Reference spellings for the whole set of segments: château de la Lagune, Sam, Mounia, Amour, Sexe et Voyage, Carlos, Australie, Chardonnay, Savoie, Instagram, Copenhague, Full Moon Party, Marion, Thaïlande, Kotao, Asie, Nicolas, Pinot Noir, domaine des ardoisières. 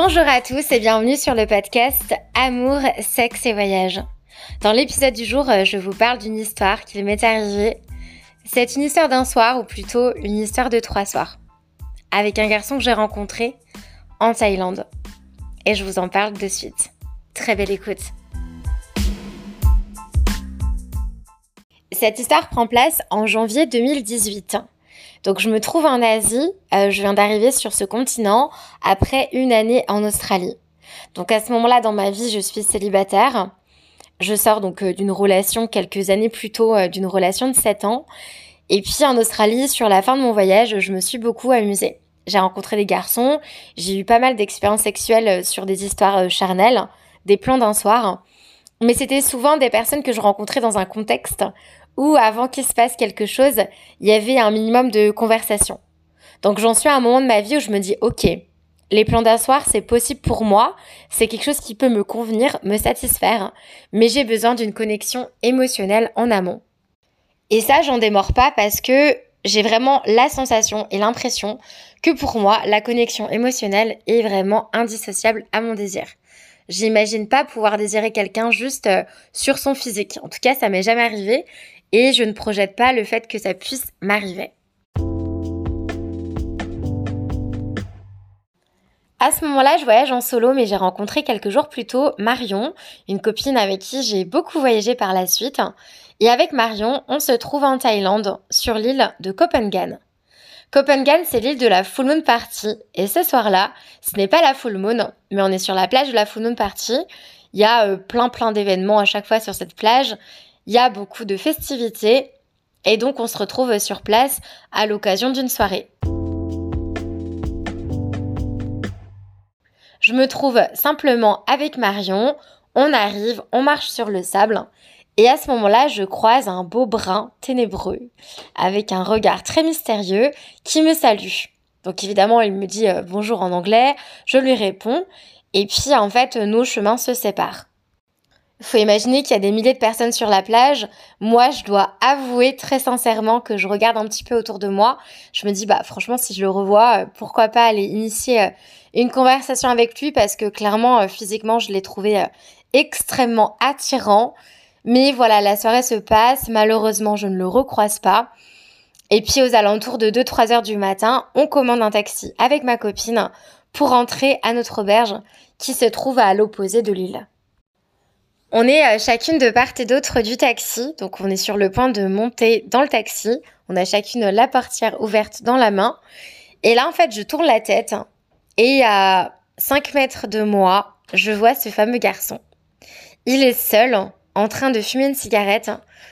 Bonjour à tous et bienvenue sur le podcast Amour, Sexe et Voyage. Dans l'épisode du jour, je vous parle d'une histoire qui m'est arrivée. C'est une histoire d'un soir, ou plutôt une histoire de 3 soirs, avec un garçon que j'ai rencontré en Thaïlande. Et je vous en parle de suite. Très belle écoute. Cette histoire prend place en janvier 2018. Donc je me trouve en Asie, je viens d'arriver sur ce continent après une année en Australie. Donc à ce moment-là dans ma vie, je suis célibataire. Je sors donc d'une relation quelques années plus tôt, d'une relation de 7 ans. Et puis en Australie, sur la fin de mon voyage, je me suis beaucoup amusée. J'ai rencontré des garçons, j'ai eu pas mal d'expériences sexuelles sur des histoires charnelles, des plans d'un soir. Mais c'était souvent des personnes que je rencontrais dans un contexte où avant qu'il se passe quelque chose, il y avait un minimum de conversation. Donc j'en suis à un moment de ma vie où je me dis « Ok, les plans d'un soir, c'est possible pour moi, c'est quelque chose qui peut me convenir, me satisfaire, mais j'ai besoin d'une connexion émotionnelle en amont. » Et ça, j'en démords pas parce que j'ai vraiment la sensation et l'impression que pour moi, la connexion émotionnelle est vraiment indissociable à mon désir. J'imagine pas pouvoir désirer quelqu'un juste sur son physique. En tout cas, ça m'est jamais arrivé et je ne projette pas le fait que ça puisse m'arriver. À ce moment-là, je voyage en solo, mais j'ai rencontré quelques jours plus tôt Marion, une copine avec qui j'ai beaucoup voyagé par la suite. Et avec Marion, on se trouve en Thaïlande, sur l'île de Copenhague. Copenhague, c'est l'île de la Full Moon Party. Et ce soir-là, ce n'est pas la Full Moon, mais on est sur la plage de la Full Moon Party. Il y a plein d'événements à chaque fois sur cette plage. Il y a beaucoup de festivités. Et donc, on se retrouve sur place à l'occasion d'une soirée. Je me trouve simplement avec Marion. On arrive, on marche sur le sable. Et à ce moment-là, je croise un beau brun ténébreux, avec un regard très mystérieux, qui me salue. Donc évidemment, il me dit bonjour en anglais, je lui réponds, et puis en fait, nos chemins se séparent. Il faut imaginer qu'il y a des milliers de personnes sur la plage. Moi, je dois avouer très sincèrement que je regarde un petit peu autour de moi. Je me dis, bah franchement, si je le revois, pourquoi pas aller initier une conversation avec lui, parce que clairement, physiquement, je l'ai trouvé extrêmement attirant. Mais voilà, la soirée se passe, malheureusement je ne le recroise pas. Et puis aux alentours de 2-3 heures du matin, on commande un taxi avec ma copine pour rentrer à notre auberge qui se trouve à l'opposé de l'île. On est chacune de part et d'autre du taxi, donc on est sur le point de monter dans le taxi. On a chacune la portière ouverte dans la main. Et là en fait je tourne la tête et à 5 mètres de moi, je vois ce fameux garçon. Il est seul, en train de fumer une cigarette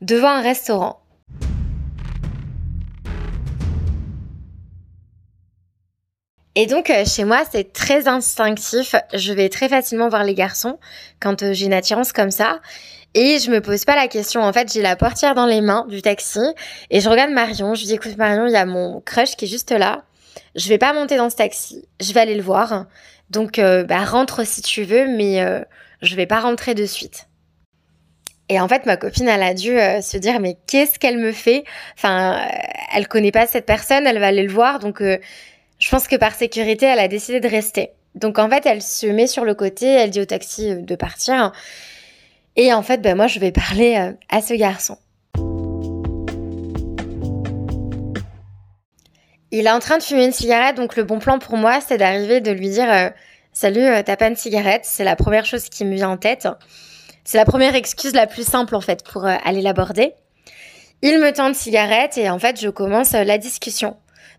devant un restaurant. Et donc chez moi, c'est très instinctif. Je vais très facilement voir les garçons quand j'ai une attirance comme ça. Et je me pose pas la question. En fait, j'ai la portière dans les mains du taxi et je regarde Marion. Je lui dis, écoute Marion, il y a mon crush qui est juste là. Je vais pas monter dans ce taxi. Je vais aller le voir. Donc rentre si tu veux, mais je vais pas rentrer de suite. Et en fait, ma copine, elle a dû se dire, mais qu'est-ce qu'elle me fait ? Enfin, elle connaît pas cette personne, elle va aller le voir. Donc, je pense que par sécurité, elle a décidé de rester. Donc, en fait, elle se met sur le côté, elle dit au taxi de partir. Et en fait, moi, je vais parler à ce garçon. Il est en train de fumer une cigarette. Donc, le bon plan pour moi, c'est d'arriver de lui dire, salut, t'as pas une cigarette ? C'est la première chose qui me vient en tête. C'est la première excuse la plus simple, en fait, pour aller l'aborder. Il me tend une cigarette et, en fait, je commence la discussion.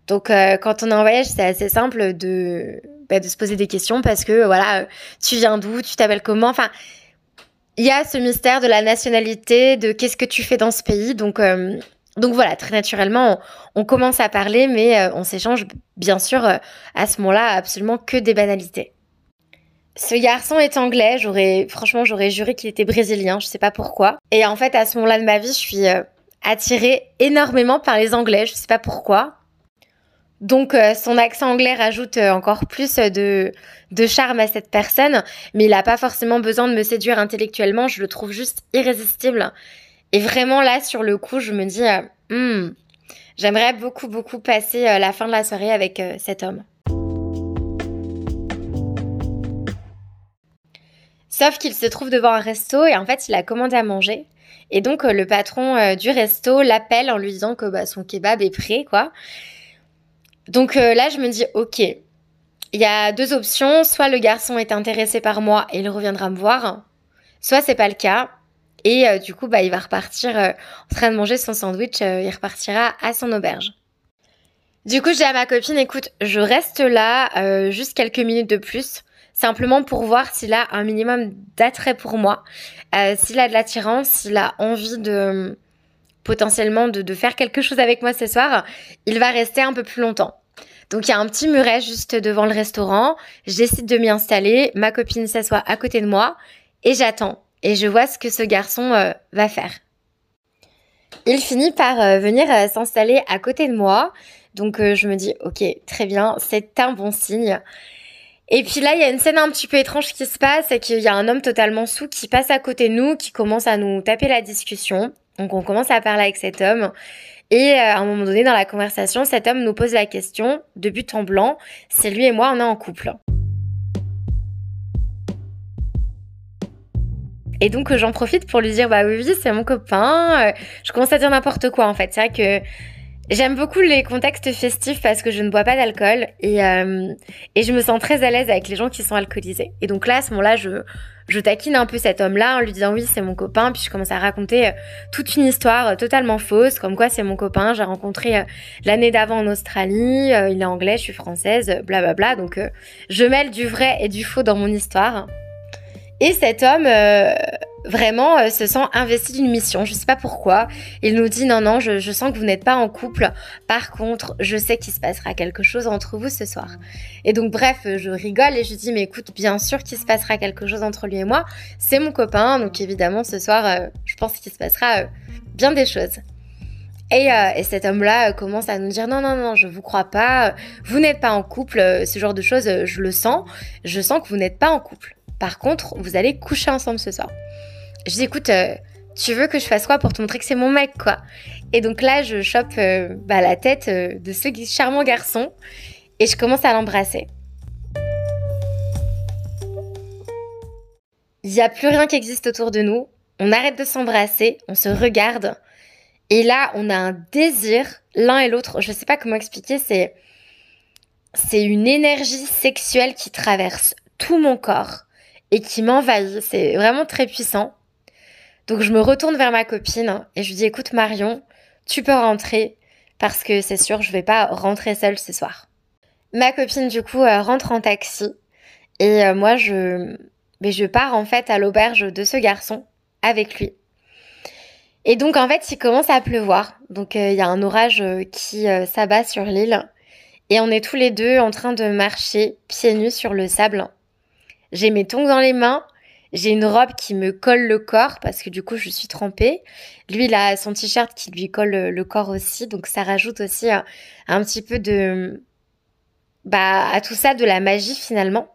Donc, quand on est en voyage, c'est assez simple de se poser des questions parce que, voilà, tu viens d'où, tu t'appelles comment. Enfin, il y a ce mystère de la nationalité, de qu'est-ce que tu fais dans ce pays. Donc voilà, très naturellement, on commence à parler, mais on s'échange, bien sûr, à ce moment-là, absolument que des banalités. Ce garçon est anglais, j'aurais juré qu'il était brésilien, je sais pas pourquoi. Et en fait, à ce moment-là de ma vie, je suis attirée énormément par les Anglais, je sais pas pourquoi. Donc son accent anglais rajoute encore plus de charme à cette personne, mais il a pas forcément besoin de me séduire intellectuellement, je le trouve juste irrésistible. Et vraiment là, sur le coup, je me dis j'aimerais beaucoup passer la fin de la soirée avec cet homme. Sauf qu'il se trouve devant un resto et en fait, il a commandé à manger. Et donc, le patron du resto l'appelle en lui disant que son kebab est prêt, quoi. Donc là, je me dis, ok, il y a deux options. Soit le garçon est intéressé par moi et il reviendra me voir. Soit c'est pas le cas. Et du coup, il va repartir en train de manger son sandwich. Il repartira à son auberge. Du coup, je dis à ma copine, écoute, je reste là juste quelques minutes de plus. Simplement pour voir s'il a un minimum d'attrait pour moi, s'il a de l'attirance, s'il a envie de potentiellement de faire quelque chose avec moi ce soir, il va rester un peu plus longtemps. Donc il y a un petit muret juste devant le restaurant, je décide de m'y installer, ma copine s'assoit à côté de moi et j'attends. Et je vois ce que ce garçon va faire. Il finit par venir s'installer à côté de moi, donc je me dis ok, très bien, c'est un bon signe. Et puis là, il y a une scène un petit peu étrange qui se passe, c'est qu'il y a un homme totalement saoul qui passe à côté de nous, qui commence à nous taper la discussion. Donc on commence à parler avec cet homme. Et à un moment donné, dans la conversation, cet homme nous pose la question, de but en blanc, si lui et moi, on est en couple. Et donc j'en profite pour lui dire, bah oui, c'est mon copain. Je commence à dire n'importe quoi en fait. C'est vrai que... J'aime beaucoup les contextes festifs parce que je ne bois pas d'alcool et je me sens très à l'aise avec les gens qui sont alcoolisés. Et donc là, à ce moment-là, je taquine un peu cet homme-là en lui disant « oui, c'est mon copain ». Puis je commence à raconter toute une histoire totalement fausse, comme quoi c'est mon copain, j'ai rencontré l'année d'avant en Australie, il est anglais, je suis française, blablabla. Donc je mêle du vrai et du faux dans mon histoire. Et cet homme... Vraiment se sent investi d'une mission, je sais pas pourquoi. Il nous dit non, je sens que vous n'êtes pas en couple. Par contre, je sais qu'il se passera quelque chose entre vous ce soir. Et donc bref, je rigole et je dis mais écoute, bien sûr qu'il se passera quelque chose entre lui et moi. C'est mon copain, donc évidemment ce soir, je pense qu'il se passera bien des choses. Et cet homme-là commence à nous dire non, je vous crois pas. Vous n'êtes pas en couple. Ce genre de choses, je le sens. Je sens que vous n'êtes pas en couple. Par contre, vous allez coucher ensemble ce soir. Je dis, écoute, tu veux que je fasse quoi pour te montrer que c'est mon mec, quoi? Et donc là, je chope la tête de ce charmant garçon et je commence à l'embrasser. Il n'y a plus rien qui existe autour de nous. On arrête de s'embrasser, on se regarde. Et là, on a un désir, l'un et l'autre. Je ne sais pas comment expliquer, c'est une énergie sexuelle qui traverse tout mon corps et qui m'envahit. C'est vraiment très puissant. Donc je me retourne vers ma copine et je lui dis « Écoute Marion, tu peux rentrer parce que c'est sûr, je vais pas rentrer seule ce soir. » Ma copine du coup rentre en taxi et moi je pars en fait à l'auberge de ce garçon avec lui. Et donc en fait il commence à pleuvoir. Donc il y a un orage qui s'abat sur l'île et on est tous les deux en train de marcher pieds nus sur le sable. J'ai mes tongs dans les mains. J'ai une robe qui me colle le corps parce que du coup, je suis trempée. Lui, il a son t-shirt qui lui colle le corps aussi. Donc, ça rajoute aussi un petit peu de... à tout ça, de la magie finalement.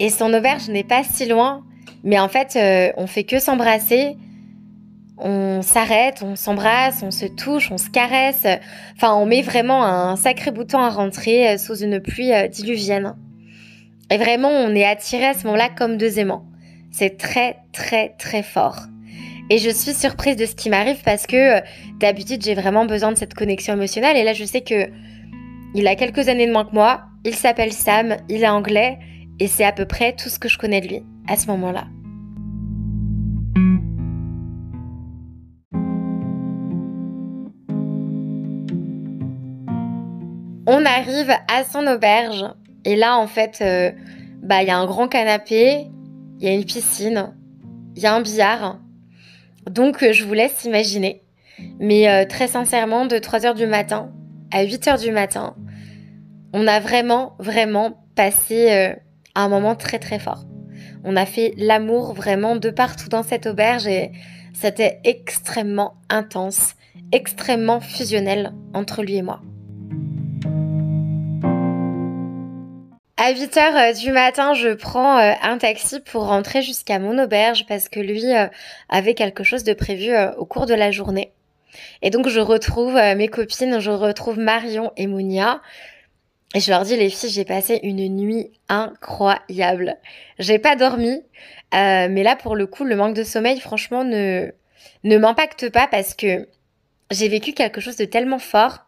Et son auberge n'est pas si loin. Mais en fait, on fait que s'embrasser. On s'arrête, on s'embrasse, on se touche, on se caresse. Enfin, on met vraiment un sacré bout de temps à rentrer sous une pluie diluvienne. Et vraiment, on est attiré à ce moment-là comme deux aimants. C'est très, très, très fort. Et je suis surprise de ce qui m'arrive parce que d'habitude, j'ai vraiment besoin de cette connexion émotionnelle. Et là, je sais que il a quelques années de moins que moi. Il s'appelle Sam, il est anglais. Et c'est à peu près tout ce que je connais de lui à ce moment-là. On arrive à son auberge et là en fait, y a un grand canapé, il y a une piscine, il y a un billard. Donc je vous laisse imaginer. Mais très sincèrement, de 3h du matin à 8h du matin, on a vraiment passé un moment très très fort. On a fait l'amour vraiment de partout dans cette auberge et c'était extrêmement intense, extrêmement fusionnel entre lui et moi. À 8h du matin, je prends un taxi pour rentrer jusqu'à mon auberge parce que lui avait quelque chose de prévu au cours de la journée. Et donc, je retrouve mes copines, je retrouve Marion et Mounia. Et je leur dis, les filles, j'ai passé une nuit incroyable. J'ai pas dormi, mais là, pour le coup, le manque de sommeil, franchement, ne m'impacte pas parce que j'ai vécu quelque chose de tellement fort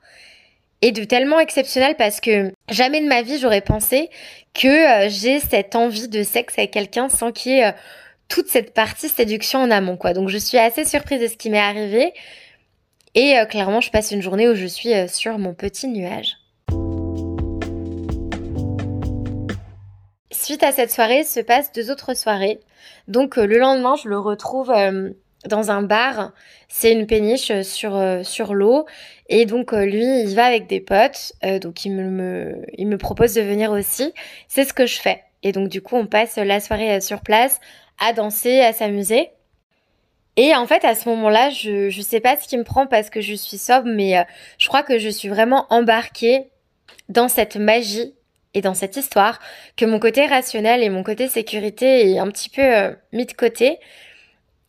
et de tellement exceptionnel parce que jamais de ma vie, j'aurais pensé que j'ai cette envie de sexe avec quelqu'un sans qu'il y ait toute cette partie séduction en amont, quoi. Donc, je suis assez surprise de ce qui m'est arrivé et clairement, je passe une journée où je suis sur mon petit nuage. Suite à cette soirée, se passent 2 autres soirées. Donc le lendemain, je le retrouve dans un bar. C'est une péniche sur l'eau. Et donc lui, il va avec des potes. Donc il me propose de venir aussi. C'est ce que je fais. Et donc du coup, on passe la soirée sur place à danser, à s'amuser. Et en fait, à ce moment-là, je sais pas ce qui me prend parce que je suis sobre, mais je crois que je suis vraiment embarquée dans cette magie. Et dans cette histoire, que mon côté rationnel et mon côté sécurité est un petit peu mis de côté.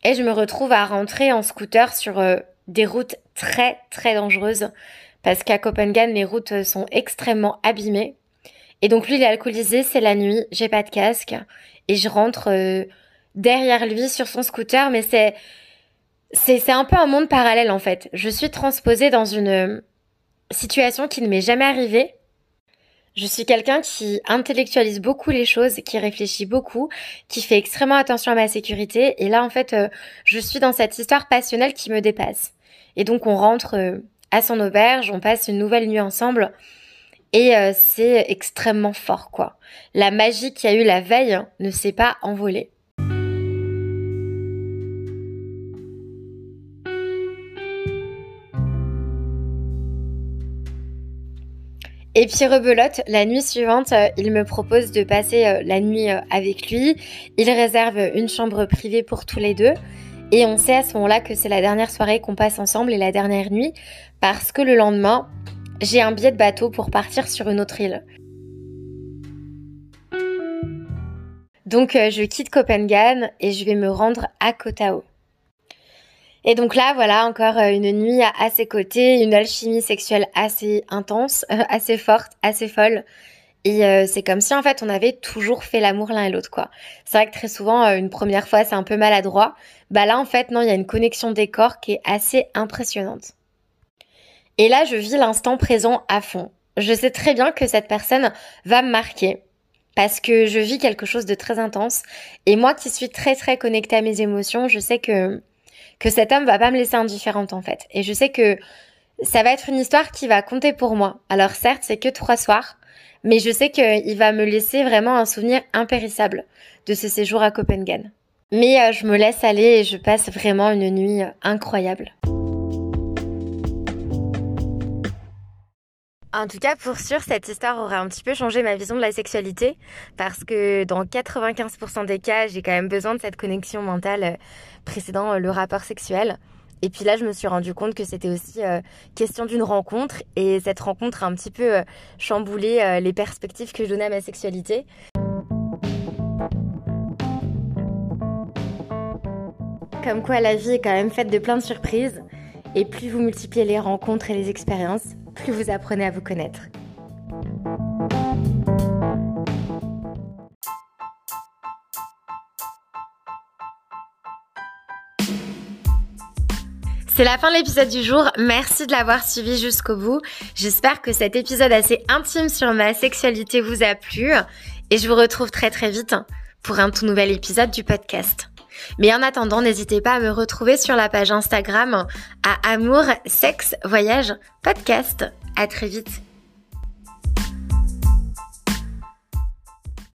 Et je me retrouve à rentrer en scooter sur des routes très très dangereuses. Parce qu'à Copenhague, les routes sont extrêmement abîmées. Et donc lui, il est alcoolisé, c'est la nuit, j'ai pas de casque. Et je rentre derrière lui sur son scooter. Mais c'est un peu un monde parallèle en fait. Je suis transposée dans une situation qui ne m'est jamais arrivée. Je suis quelqu'un qui intellectualise beaucoup les choses, qui réfléchit beaucoup, qui fait extrêmement attention à ma sécurité. Et là, en fait, je suis dans cette histoire passionnelle qui me dépasse. Et donc, on rentre à son auberge, on passe une nouvelle nuit ensemble. Et c'est extrêmement fort, quoi. La magie qu'il y a eu la veille ne s'est pas envolée. Et puis rebelote, la nuit suivante, il me propose de passer la nuit avec lui. Il réserve une chambre privée pour tous les deux. Et on sait à ce moment-là que c'est la dernière soirée qu'on passe ensemble et la dernière nuit. Parce que le lendemain, j'ai un billet de bateau pour partir sur une autre île. Donc je quitte Copenhague et je vais me rendre à Kotao. Et donc là, voilà, encore une nuit à ses côtés, une alchimie sexuelle assez intense, assez forte, assez folle. Et c'est comme si, en fait, on avait toujours fait l'amour l'un et l'autre, quoi. C'est vrai que très souvent, une première fois, c'est un peu maladroit. Bah là, en fait, non, il y a une connexion des corps qui est assez impressionnante. Et là, je vis l'instant présent à fond. Je sais très bien que cette personne va me marquer. Parce que je vis quelque chose de très intense. Et moi qui suis très, très connectée à mes émotions, je sais que cet homme va pas me laisser indifférente en fait. Et je sais que ça va être une histoire qui va compter pour moi. Alors certes, c'est que 3 soirs, mais je sais qu'il va me laisser vraiment un souvenir impérissable de ce séjour à Copenhague. Mais je me laisse aller et je passe vraiment une nuit incroyable. En tout cas, pour sûr, cette histoire aura un petit peu changé ma vision de la sexualité parce que dans 95% des cas, j'ai quand même besoin de cette connexion mentale précédant le rapport sexuel. Et puis là, je me suis rendu compte que c'était aussi question d'une rencontre et cette rencontre a un petit peu chamboulé les perspectives que je donnais à ma sexualité. Comme quoi, la vie est quand même faite de plein de surprises et plus vous multipliez les rencontres et les expériences, plus vous apprenez à vous connaître. C'est la fin de l'épisode du jour, merci de l'avoir suivi jusqu'au bout. J'espère que cet épisode assez intime sur ma sexualité vous a plu et je vous retrouve très très vite pour un tout nouvel épisode du podcast. Mais en attendant, n'hésitez pas à me retrouver sur la page Instagram à Amour, Sexe, Voyage, Podcast. À très vite.